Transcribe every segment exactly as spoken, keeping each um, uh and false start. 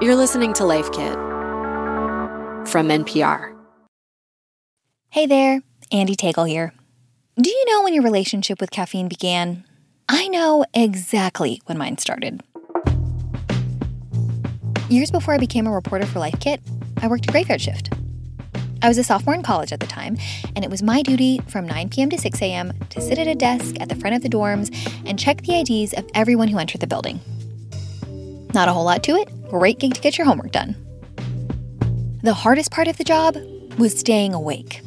You're listening to Life Kit from N P R. Hey there, Andy Tagel here. Do you know when your relationship with caffeine began? I know exactly when mine started. Years before I became a reporter for Life Kit, I worked a graveyard shift. I was a sophomore in college at the time, and it was my duty from nine p.m. to six a.m. to sit at a desk at the front of the dorms and check the I Ds of everyone who entered the building. Not a whole lot to it. Great gig to get your homework done. The hardest part of the job was staying awake.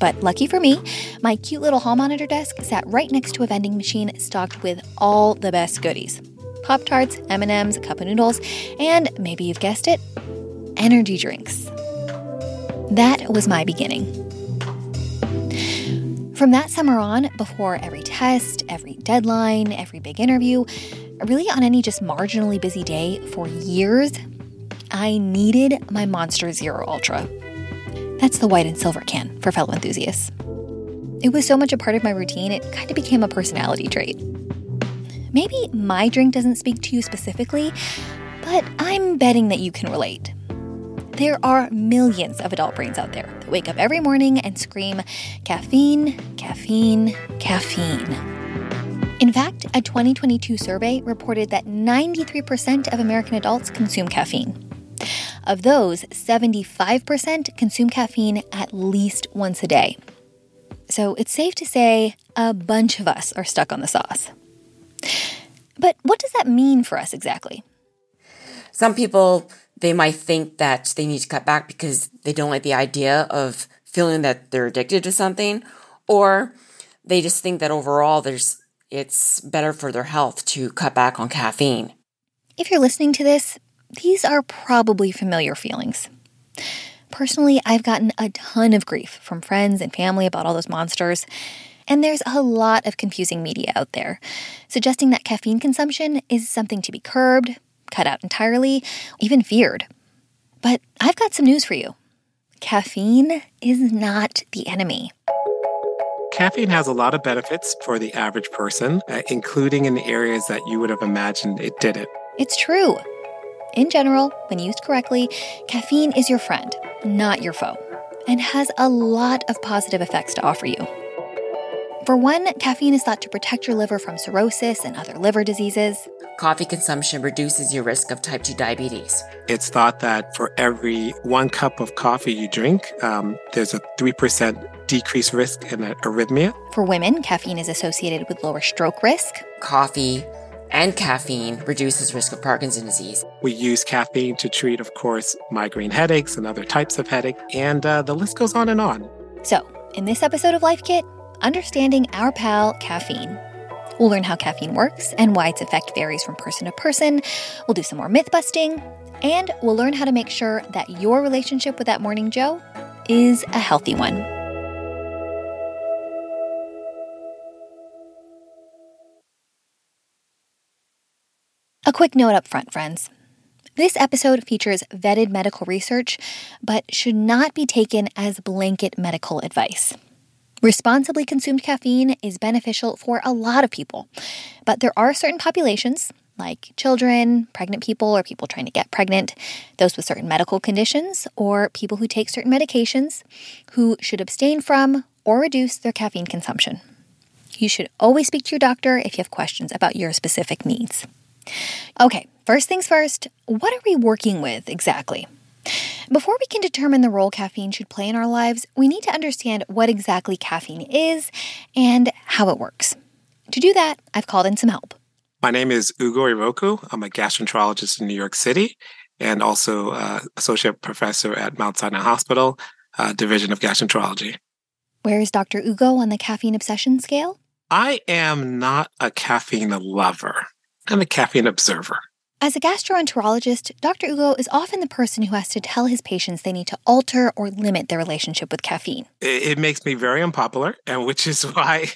But lucky for me, my cute little hall monitor desk sat right next to a vending machine stocked with all the best goodies. Pop-Tarts, M and M's, cup of noodles, and maybe you've guessed it, energy drinks. That was my beginning. From that summer on, before every test, every deadline, every big interview, really on any just marginally busy day for years, I needed my Monster Zero Ultra. That's the white and silver can for fellow enthusiasts. It was so much a part of my routine, it kind of became a personality trait. Maybe my drink doesn't speak to you specifically, but I'm betting that you can relate. There are millions of adult brains out there that wake up every morning and scream, caffeine, caffeine, caffeine. In fact, a twenty twenty-two survey reported that ninety-three percent of American adults consume caffeine. Of those, seventy-five percent consume caffeine at least once a day. So it's safe to say a bunch of us are stuck on the sauce. But what does that mean for us exactly? Some people, they might think that they need to cut back because they don't like the idea of feeling that they're addicted to something, or they just think that overall there's it's better for their health to cut back on caffeine. If you're listening to this, these are probably familiar feelings. Personally, I've gotten a ton of grief from friends and family about all those monsters. And there's a lot of confusing media out there suggesting that caffeine consumption is something to be curbed, cut out entirely, even feared. But I've got some news for you. Caffeine is not the enemy. Caffeine has a lot of benefits for the average person, uh, including in areas that you would have imagined it didn't. It's true. In general, when used correctly, caffeine is your friend, not your foe, and has a lot of positive effects to offer you. For one, caffeine is thought to protect your liver from cirrhosis and other liver diseases. Coffee consumption reduces your risk of type two diabetes. It's thought that for every one cup of coffee you drink, um, there's a three percent decreased risk in arrhythmia. For women, caffeine is associated with lower stroke risk. Coffee and caffeine reduces risk of Parkinson's disease. We use caffeine to treat, of course, migraine headaches and other types of headache, and uh, the list goes on and on. So, in this episode of Life Kit, understanding our pal, caffeine. We'll learn how caffeine works and why its effect varies from person to person. We'll do some more myth-busting. And we'll learn how to make sure that your relationship with that morning joe is a healthy one. A quick note up front, friends. This episode features vetted medical research, but should not be taken as blanket medical advice. Responsibly consumed caffeine is beneficial for a lot of people, but there are certain populations, like children, pregnant people, or people trying to get pregnant, those with certain medical conditions, or people who take certain medications, who should abstain from or reduce their caffeine consumption. You should always speak to your doctor if you have questions about your specific needs. Okay, first things first, what are we working with exactly? Before we can determine the role caffeine should play in our lives, we need to understand what exactly caffeine is and how it works. To do that, I've called in some help. My name is Ugo Iroku. I'm a gastroenterologist in New York City and also uh, associate professor at Mount Sinai Hospital, uh, Division of Gastroenterology. Where is Doctor Ugo on the caffeine obsession scale? I am not a caffeine lover. I'm a caffeine observer. As a gastroenterologist, Doctor Ugo is often the person who has to tell his patients they need to alter or limit their relationship with caffeine. It makes me very unpopular, and which is why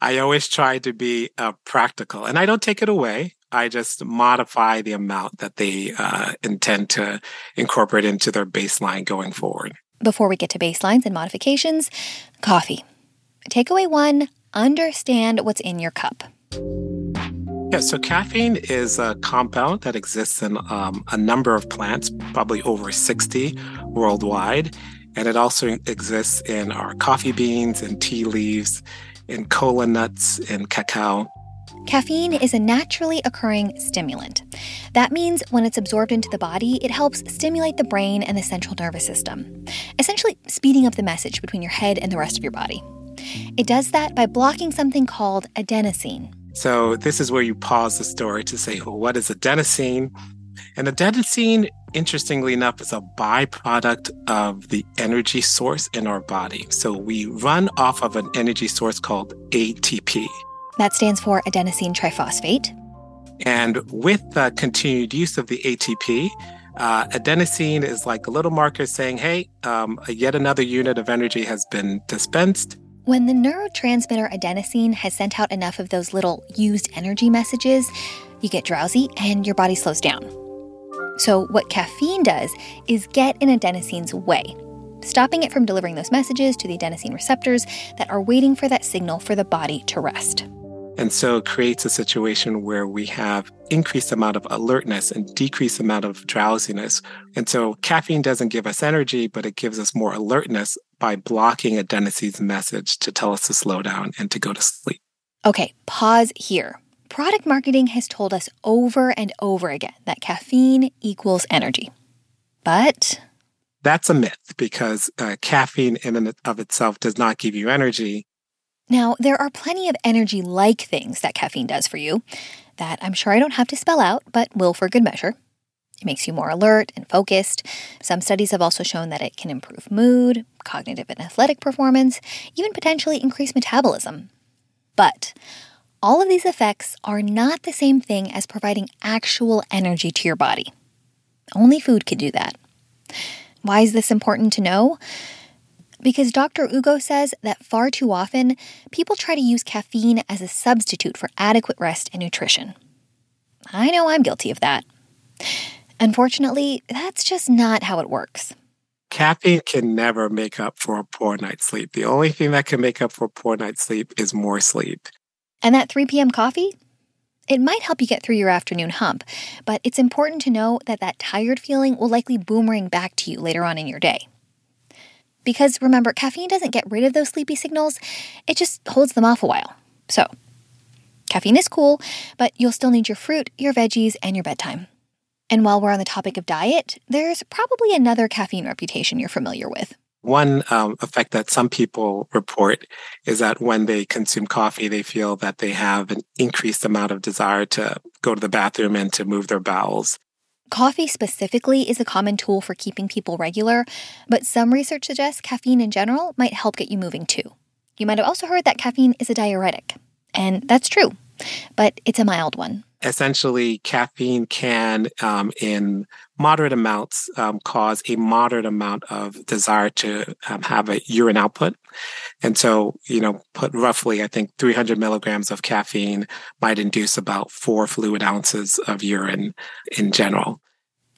I always try to be uh, practical. And I don't take it away. I just modify the amount that they uh, intend to incorporate into their baseline going forward. Before we get to baselines and modifications, coffee. Takeaway one, understand what's in your cup. Yeah, so caffeine is a compound that exists in um, a number of plants, probably over sixty worldwide. And it also exists in our coffee beans and tea leaves, in cola nuts and cacao. Caffeine is a naturally occurring stimulant. That means when it's absorbed into the body, it helps stimulate the brain and the central nervous system, essentially speeding up the message between your head and the rest of your body. It does that by blocking something called adenosine. So this is where you pause the story to say, well, what is adenosine? And adenosine, interestingly enough, is a byproduct of the energy source in our body. So we run off of an energy source called A T P. That stands for adenosine triphosphate. And with the continued use of the A T P, uh, adenosine is like a little marker saying, hey, um, yet another unit of energy has been dispensed. When the neurotransmitter adenosine has sent out enough of those little used energy messages, you get drowsy and your body slows down. So what caffeine does is get in adenosine's way, stopping it from delivering those messages to the adenosine receptors that are waiting for that signal for the body to rest. And so it creates a situation where we have increased amount of alertness and decreased amount of drowsiness. And so caffeine doesn't give us energy, but it gives us more alertness by blocking adenosine's message to tell us to slow down and to go to sleep. Okay, pause here. Product marketing has told us over and over again that caffeine equals energy. But that's a myth because uh, caffeine in and of itself does not give you energy. Now, there are plenty of energy-like things that caffeine does for you that I'm sure I don't have to spell out, but will for good measure. It makes you more alert and focused. Some studies have also shown that it can improve mood, cognitive and athletic performance, even potentially increase metabolism. But all of these effects are not the same thing as providing actual energy to your body. Only food could do that. Why is this important to know? Because Doctor Ugo says that far too often, people try to use caffeine as a substitute for adequate rest and nutrition. I know I'm guilty of that. Unfortunately, that's just not how it works. Caffeine can never make up for a poor night's sleep. The only thing that can make up for a poor night's sleep is more sleep. And that three p.m. coffee? It might help you get through your afternoon hump, but it's important to know that that tired feeling will likely boomerang back to you later on in your day. Because remember, caffeine doesn't get rid of those sleepy signals, it just holds them off a while. So, caffeine is cool, but you'll still need your fruit, your veggies, and your bedtime. And while we're on the topic of diet, there's probably another caffeine reputation you're familiar with. One um, effect that some people report is that when they consume coffee, they feel that they have an increased amount of desire to go to the bathroom and to move their bowels. Coffee specifically is a common tool for keeping people regular, but some research suggests caffeine in general might help get you moving too. You might have also heard that caffeine is a diuretic, and that's true, but it's a mild one. Essentially, caffeine can, um, in moderate amounts, um, cause a moderate amount of desire to um, have a urine output. And so, you know, put roughly, I think, three hundred milligrams of caffeine might induce about four fluid ounces of urine in general.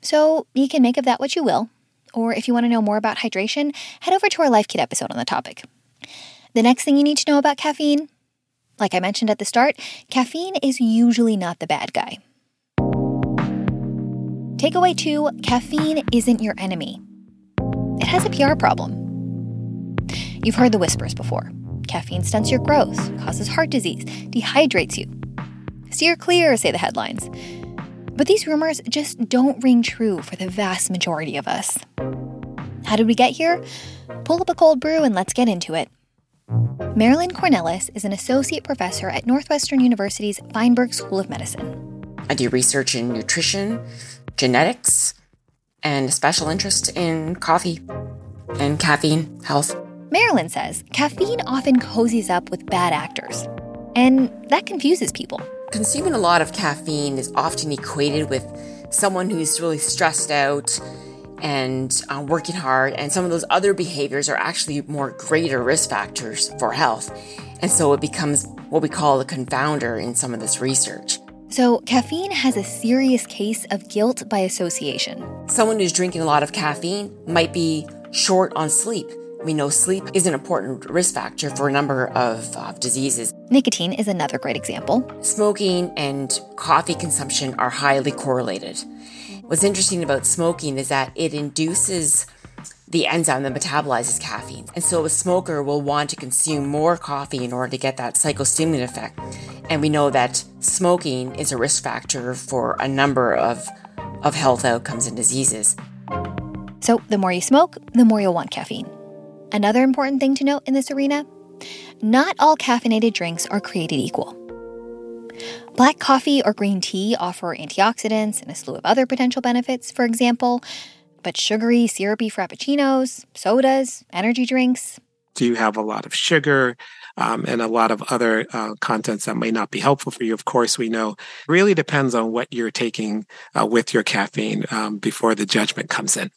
So you can make of that what you will. Or if you want to know more about hydration, head over to our Life Kit episode on the topic. The next thing you need to know about caffeine, like I mentioned at the start, caffeine is usually not the bad guy. Takeaway two, caffeine isn't your enemy. It has a P R problem. You've heard the whispers before. Caffeine stunts your growth, causes heart disease, dehydrates you. Steer clear, say the headlines. But these rumors just don't ring true for the vast majority of us. How did we get here? Pull up a cold brew and let's get into it. Marilyn Cornelis is an associate professor at Northwestern University's Feinberg School of Medicine. I do research in nutrition, genetics, and a special interest in coffee and caffeine health. Marilyn says caffeine often cozies up with bad actors, and that confuses people. Consuming a lot of caffeine is often equated with someone who's really stressed out and uh, working hard, and some of those other behaviors are actually more greater risk factors for health. And so it becomes what we call a confounder in some of this research. So caffeine has a serious case of guilt by association. Someone who's drinking a lot of caffeine might be short on sleep We know sleep is an important risk factor for a number of uh, diseases. Nicotine is another great example. Smoking and coffee consumption are highly correlated. What's interesting about smoking is that it induces the enzyme that metabolizes caffeine. And so a smoker will want to consume more coffee in order to get that psychostimulant effect. And we know that smoking is a risk factor for a number of, of health outcomes and diseases. So the more you smoke, the more you'll want caffeine. Another important thing to note in this arena, not all caffeinated drinks are created equal. Black coffee or green tea offer antioxidants and a slew of other potential benefits, for example, but sugary, syrupy frappuccinos, sodas, energy drinks do have a lot of sugar um, and a lot of other uh, contents that may not be helpful for you. Of course, we know it really depends on what you're taking uh, with your caffeine um, before the judgment comes in.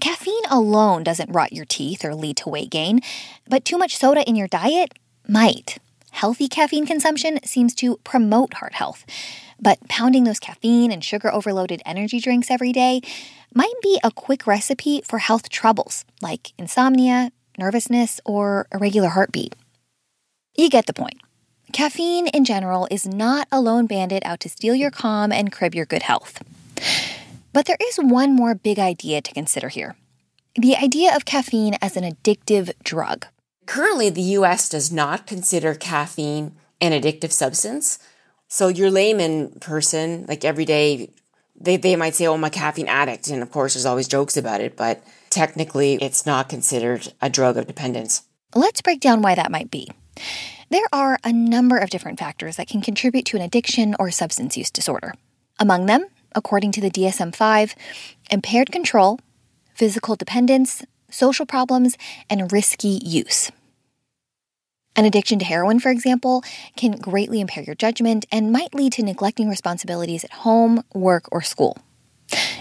Caffeine alone doesn't rot your teeth or lead to weight gain, but too much soda in your diet might. Healthy caffeine consumption seems to promote heart health, but pounding those caffeine and sugar-overloaded energy drinks every day might be a quick recipe for health troubles like insomnia, nervousness, or irregular heartbeat. You get the point. Caffeine in general is not a lone bandit out to steal your calm and crib your good health. But there is one more big idea to consider here. The idea of caffeine as an addictive drug. Currently, the U S does not consider caffeine an addictive substance. So your layman person, like every day, they, they might say, oh, I'm a caffeine addict. And of course, there's always jokes about it. But technically, it's not considered a drug of dependence. Let's break down why that might be. There are a number of different factors that can contribute to an addiction or substance use disorder. Among them, according to the D S M five, impaired control, physical dependence, social problems, and risky use. An addiction to heroin, for example, can greatly impair your judgment and might lead to neglecting responsibilities at home, work, or school.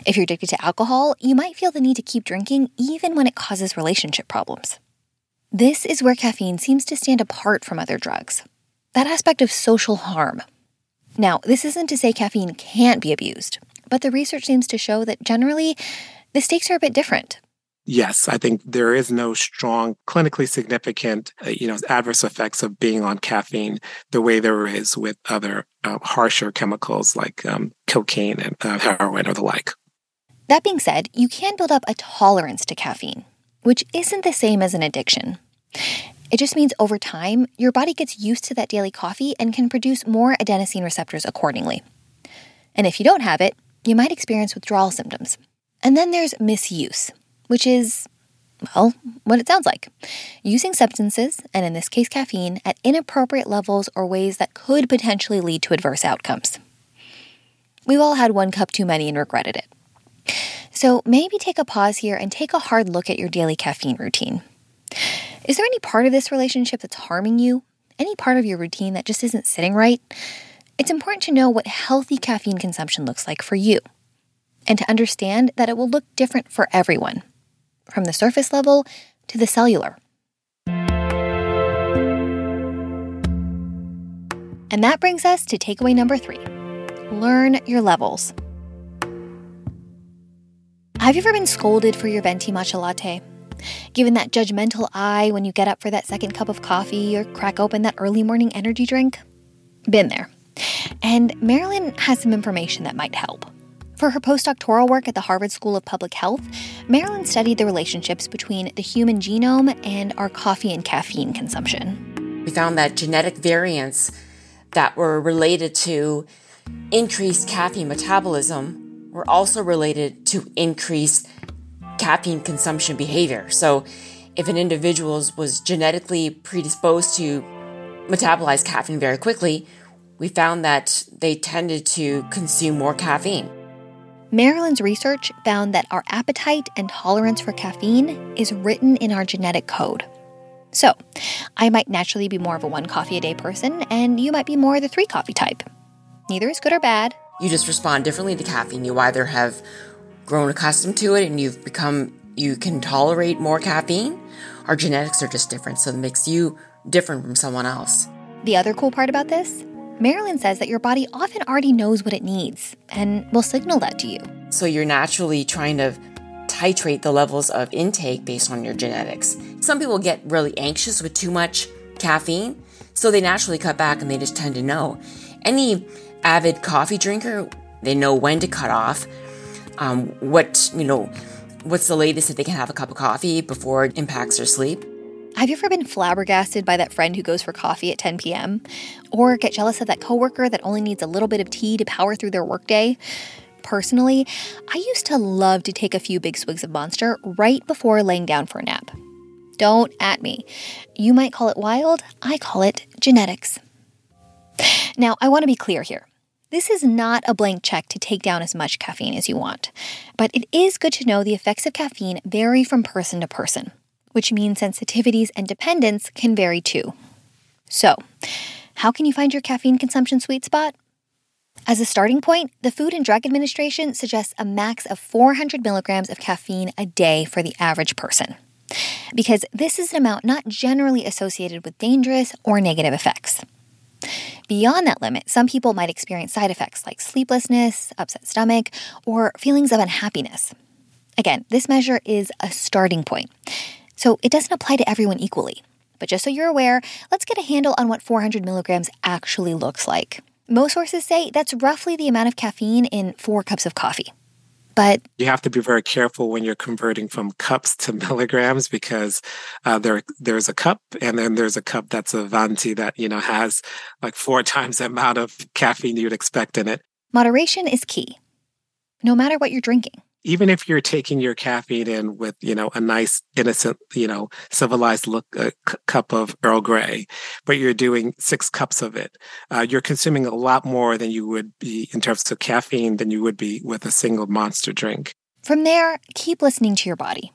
If you're addicted to alcohol, you might feel the need to keep drinking even when it causes relationship problems. This is where caffeine seems to stand apart from other drugs, that aspect of social harm. Now, this isn't to say caffeine can't be abused, but the research seems to show that generally the stakes are a bit different. Yes, I think there is no strong, clinically significant, uh, you know, adverse effects of being on caffeine the way there is with other uh, harsher chemicals like um, cocaine and uh, heroin or the like. That being said, you can build up a tolerance to caffeine, which isn't the same as an addiction. It just means over time, your body gets used to that daily coffee and can produce more adenosine receptors accordingly. And if you don't have it, you might experience withdrawal symptoms. And then there's misuse, which is, well, what it sounds like. Using substances, and in this case caffeine, at inappropriate levels or ways that could potentially lead to adverse outcomes. We've all had one cup too many and regretted it. So maybe take a pause here and take a hard look at your daily caffeine routine. Is there any part of this relationship that's harming you? Any part of your routine that just isn't sitting right? It's important to know what healthy caffeine consumption looks like for you, and to understand that it will look different for everyone, from the surface level to the cellular. And that brings us to takeaway number three. Learn your levels. Have you ever been scolded for your venti matcha latte? Given that judgmental eye when you get up for that second cup of coffee or crack open that early morning energy drink? Been there. And Marilyn has some information that might help. For her postdoctoral work at the Harvard School of Public Health, Marilyn studied the relationships between the human genome and our coffee and caffeine consumption. We found that genetic variants that were related to increased caffeine metabolism were also related to increased caffeine consumption behavior. So if an individual was genetically predisposed to metabolize caffeine very quickly, we found that they tended to consume more caffeine. Marilyn's research found that our appetite and tolerance for caffeine is written in our genetic code. So, I might naturally be more of a one coffee a day person, and you might be more the three coffee type. Neither is good or bad. You just respond differently to caffeine. You either have grown accustomed to it and you've become, you can tolerate more caffeine. Our genetics are just different, so it makes you different from someone else. The other cool part about this? Marilyn says that your body often already knows what it needs and will signal that to you. So you're naturally trying to titrate the levels of intake based on your genetics. Some people get really anxious with too much caffeine, so they naturally cut back and they just tend to know. Any avid coffee drinker, they know when to cut off, um, what, you know, what's the latest that they can have a cup of coffee before it impacts their sleep. Have you ever been flabbergasted by that friend who goes for coffee at ten p.m.? Or get jealous of that coworker that only needs a little bit of tea to power through their workday? Personally, I used to love to take a few big swigs of Monster right before laying down for a nap. Don't at me. You might call it wild. I call it genetics. Now, I want to be clear here. This is not a blank check to take down as much caffeine as you want. But it is good to know the effects of caffeine vary from person to person, which means sensitivities and dependence can vary too. So, how can you find your caffeine consumption sweet spot? As a starting point, the Food and Drug Administration suggests a max of four hundred milligrams of caffeine a day for the average person, because this is an amount not generally associated with dangerous or negative effects. Beyond that limit, some people might experience side effects like sleeplessness, upset stomach, or feelings of unhappiness. Again, this measure is a starting point, so it doesn't apply to everyone equally. But just so you're aware, let's get a handle on what four hundred milligrams actually looks like. Most sources say that's roughly the amount of caffeine in four cups of coffee. But you have to be very careful when you're converting from cups to milligrams, because uh, there there's a cup, and then there's a cup that's a Avanti that, you know, has like four times the amount of caffeine you'd expect in it. Moderation is key, no matter what you're drinking. Even if you're taking your caffeine in with, you know, a nice, innocent, you know, civilized look, uh, c- cup of Earl Grey, but you're doing six cups of it, uh, you're consuming a lot more than you would be in terms of caffeine than you would be with a single Monster drink. From there, keep listening to your body.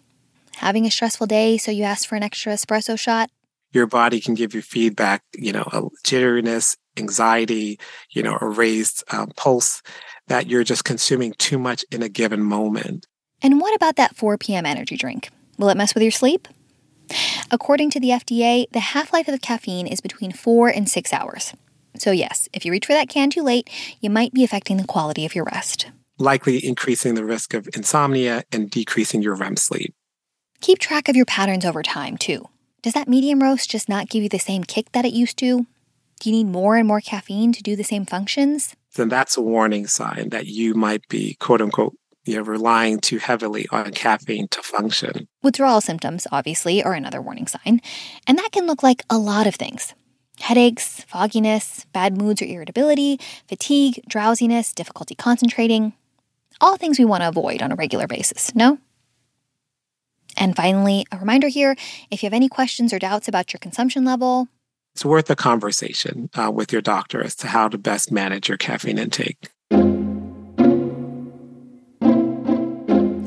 Having a stressful day, so you ask for an extra espresso shot? Your body can give you feedback, you know, a jitteriness, anxiety, you know, a raised um, pulse, that you're just consuming too much in a given moment. And what about that four p.m. energy drink? Will it mess with your sleep? According to the F D A, the half-life of caffeine is between four and six hours. So yes, if you reach for that can too late, you might be affecting the quality of your rest, likely increasing the risk of insomnia and decreasing your R E M sleep. Keep track of your patterns over time, too. Does that medium roast just not give you the same kick that it used to? Do you need more and more caffeine to do the same functions? Then that's a warning sign that you might be, quote unquote, you know, relying too heavily on caffeine to function. Withdrawal symptoms, obviously, are another warning sign. And that can look like a lot of things. Headaches, fogginess, bad moods or irritability, fatigue, drowsiness, difficulty concentrating. All things we want to avoid on a regular basis, no? And finally, a reminder here, if you have any questions or doubts about your consumption level, it's worth a conversation uh, with your doctor as to how to best manage your caffeine intake.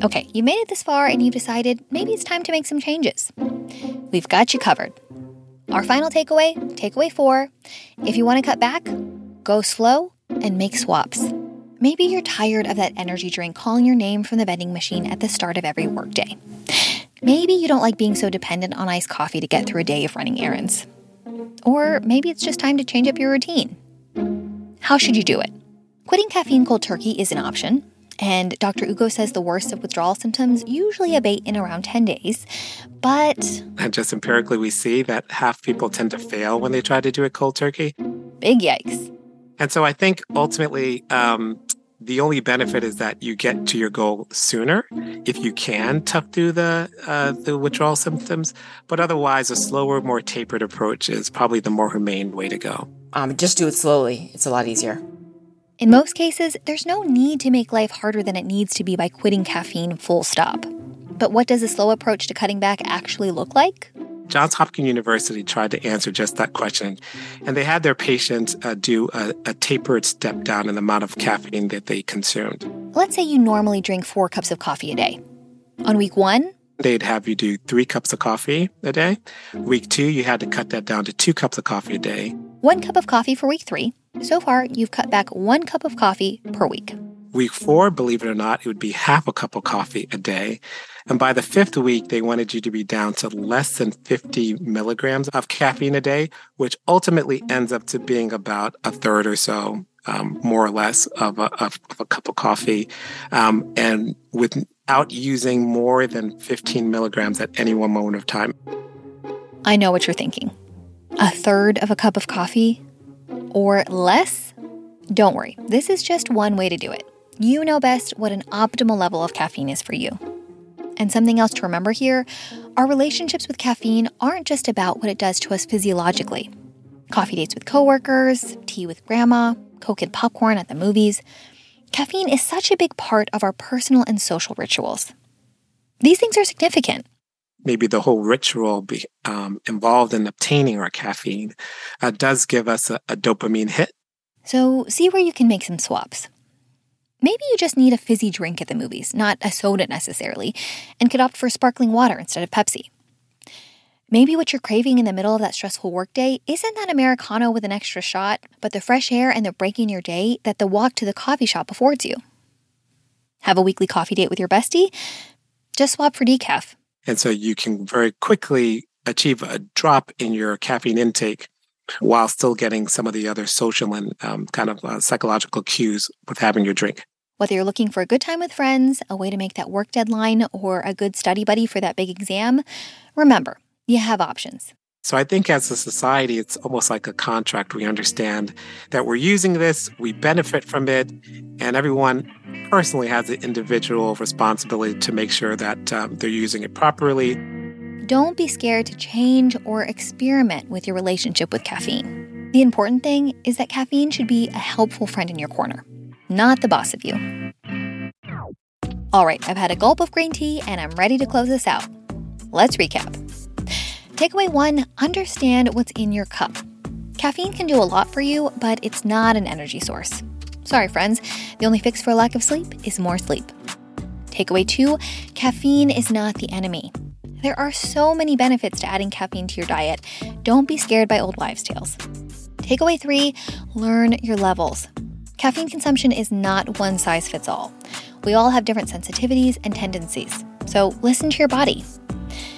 Okay, you made it this far and you've decided maybe it's time to make some changes. We've got you covered. Our final takeaway, takeaway four, if you want to cut back, go slow and make swaps. Maybe you're tired of that energy drink calling your name from the vending machine at the start of every workday. Maybe you don't like being so dependent on iced coffee to get through a day of running errands. Or maybe it's just time to change up your routine. How should you do it? Quitting caffeine cold turkey is an option, and Doctor Ugo says the worst of withdrawal symptoms usually abate in around ten days, but... And just empirically, we see that half people tend to fail when they try to do it cold turkey. Big yikes. And so I think ultimately... Um, The only benefit is that you get to your goal sooner if you can tough through the uh, the withdrawal symptoms. But otherwise, a slower, more tapered approach is probably the more humane way to go. Um, just do it slowly. It's a lot easier. In most cases, there's no need to make life harder than it needs to be by quitting caffeine full stop. But what does a slow approach to cutting back actually look like? Johns Hopkins University tried to answer just that question, and they had their patients uh, do a, a tapered step down in the amount of caffeine that they consumed. Let's say you normally drink four cups of coffee a day. On week one, they'd have you do three cups of coffee a day. Week two, you had to cut that down to two cups of coffee a day. One cup of coffee for week three. So far, you've cut back one cup of coffee per week. Week four, believe it or not, it would be half a cup of coffee a day. And by the fifth week, they wanted you to be down to less than fifty milligrams of caffeine a day, which ultimately ends up to being about a third or so, um, more or less, of a, of a cup of coffee. Um, and with out using more than fifteen milligrams at any one moment of time. I know what you're thinking. A third of a cup of coffee or less? Don't worry, this is just one way to do it. You know best what an optimal level of caffeine is for you. And something else to remember here, our relationships with caffeine aren't just about what it does to us physiologically. Coffee dates with coworkers, tea with grandma, Coke and popcorn at the movies. Caffeine is such a big part of our personal and social rituals. These things are significant. Maybe the whole ritual be, um, involved in obtaining our caffeine uh, does give us a, a dopamine hit. So see where you can make some swaps. Maybe you just need a fizzy drink at the movies, not a soda necessarily, and could opt for sparkling water instead of Pepsi. Maybe what you're craving in the middle of that stressful workday isn't that Americano with an extra shot, but the fresh air and the break in your day that the walk to the coffee shop affords you. Have a weekly coffee date with your bestie? Just swap for decaf. And so you can very quickly achieve a drop in your caffeine intake while still getting some of the other social and um, kind of uh, psychological cues with having your drink. Whether you're looking for a good time with friends, a way to make that work deadline, or a good study buddy for that big exam, remember, you have options. So I think as a society, it's almost like a contract. We understand that we're using this, we benefit from it, and everyone personally has the individual responsibility to make sure that um, they're using it properly. Don't be scared to change or experiment with your relationship with caffeine. The important thing is that caffeine should be a helpful friend in your corner, not the boss of you. All right, I've had a gulp of green tea and I'm ready to close this out. Let's recap. Takeaway one, understand what's in your cup. Caffeine can do a lot for you, but it's not an energy source. Sorry, friends, the only fix for a lack of sleep is more sleep. Takeaway two, caffeine is not the enemy. There are so many benefits to adding caffeine to your diet. Don't be scared by old wives' tales. Takeaway three, learn your levels. Caffeine consumption is not one size fits all. We all have different sensitivities and tendencies, so listen to your body.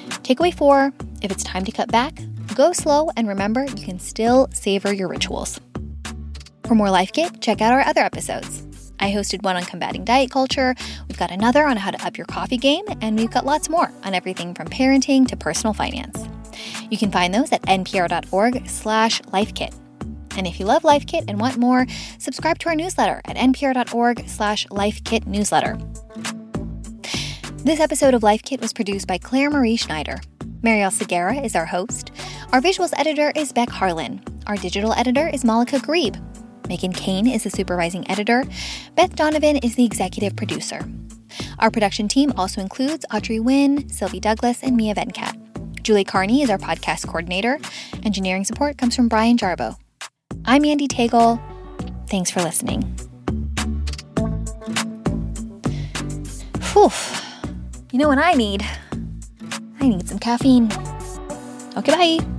Takeaway four, if it's time to cut back, go slow and remember you can still savor your rituals. For more Life Kit, check out our other episodes. I hosted one on combating diet culture, we've got another on how to up your coffee game, and we've got lots more on everything from parenting to personal finance. You can find those at npr.org slash lifekit. And if you love Life Kit and want more, subscribe to our newsletter at npr.org slash lifekit newsletter. This episode of Life Kit was produced by Claire Marie Schneider. Marielle Seguera is our host. Our visuals editor is Beck Harlan. Our digital editor is Malika Grieb. Megan Kane is the supervising editor. Beth Donovan is the executive producer. Our production team also includes Audrey Wynn, Sylvie Douglas, and Mia Venkat. Julie Carney is our podcast coordinator. Engineering support comes from Brian Jarbo. I'm Andy Tagel. Thanks for listening. Whew. You know what I need? I need some caffeine. Okay, bye.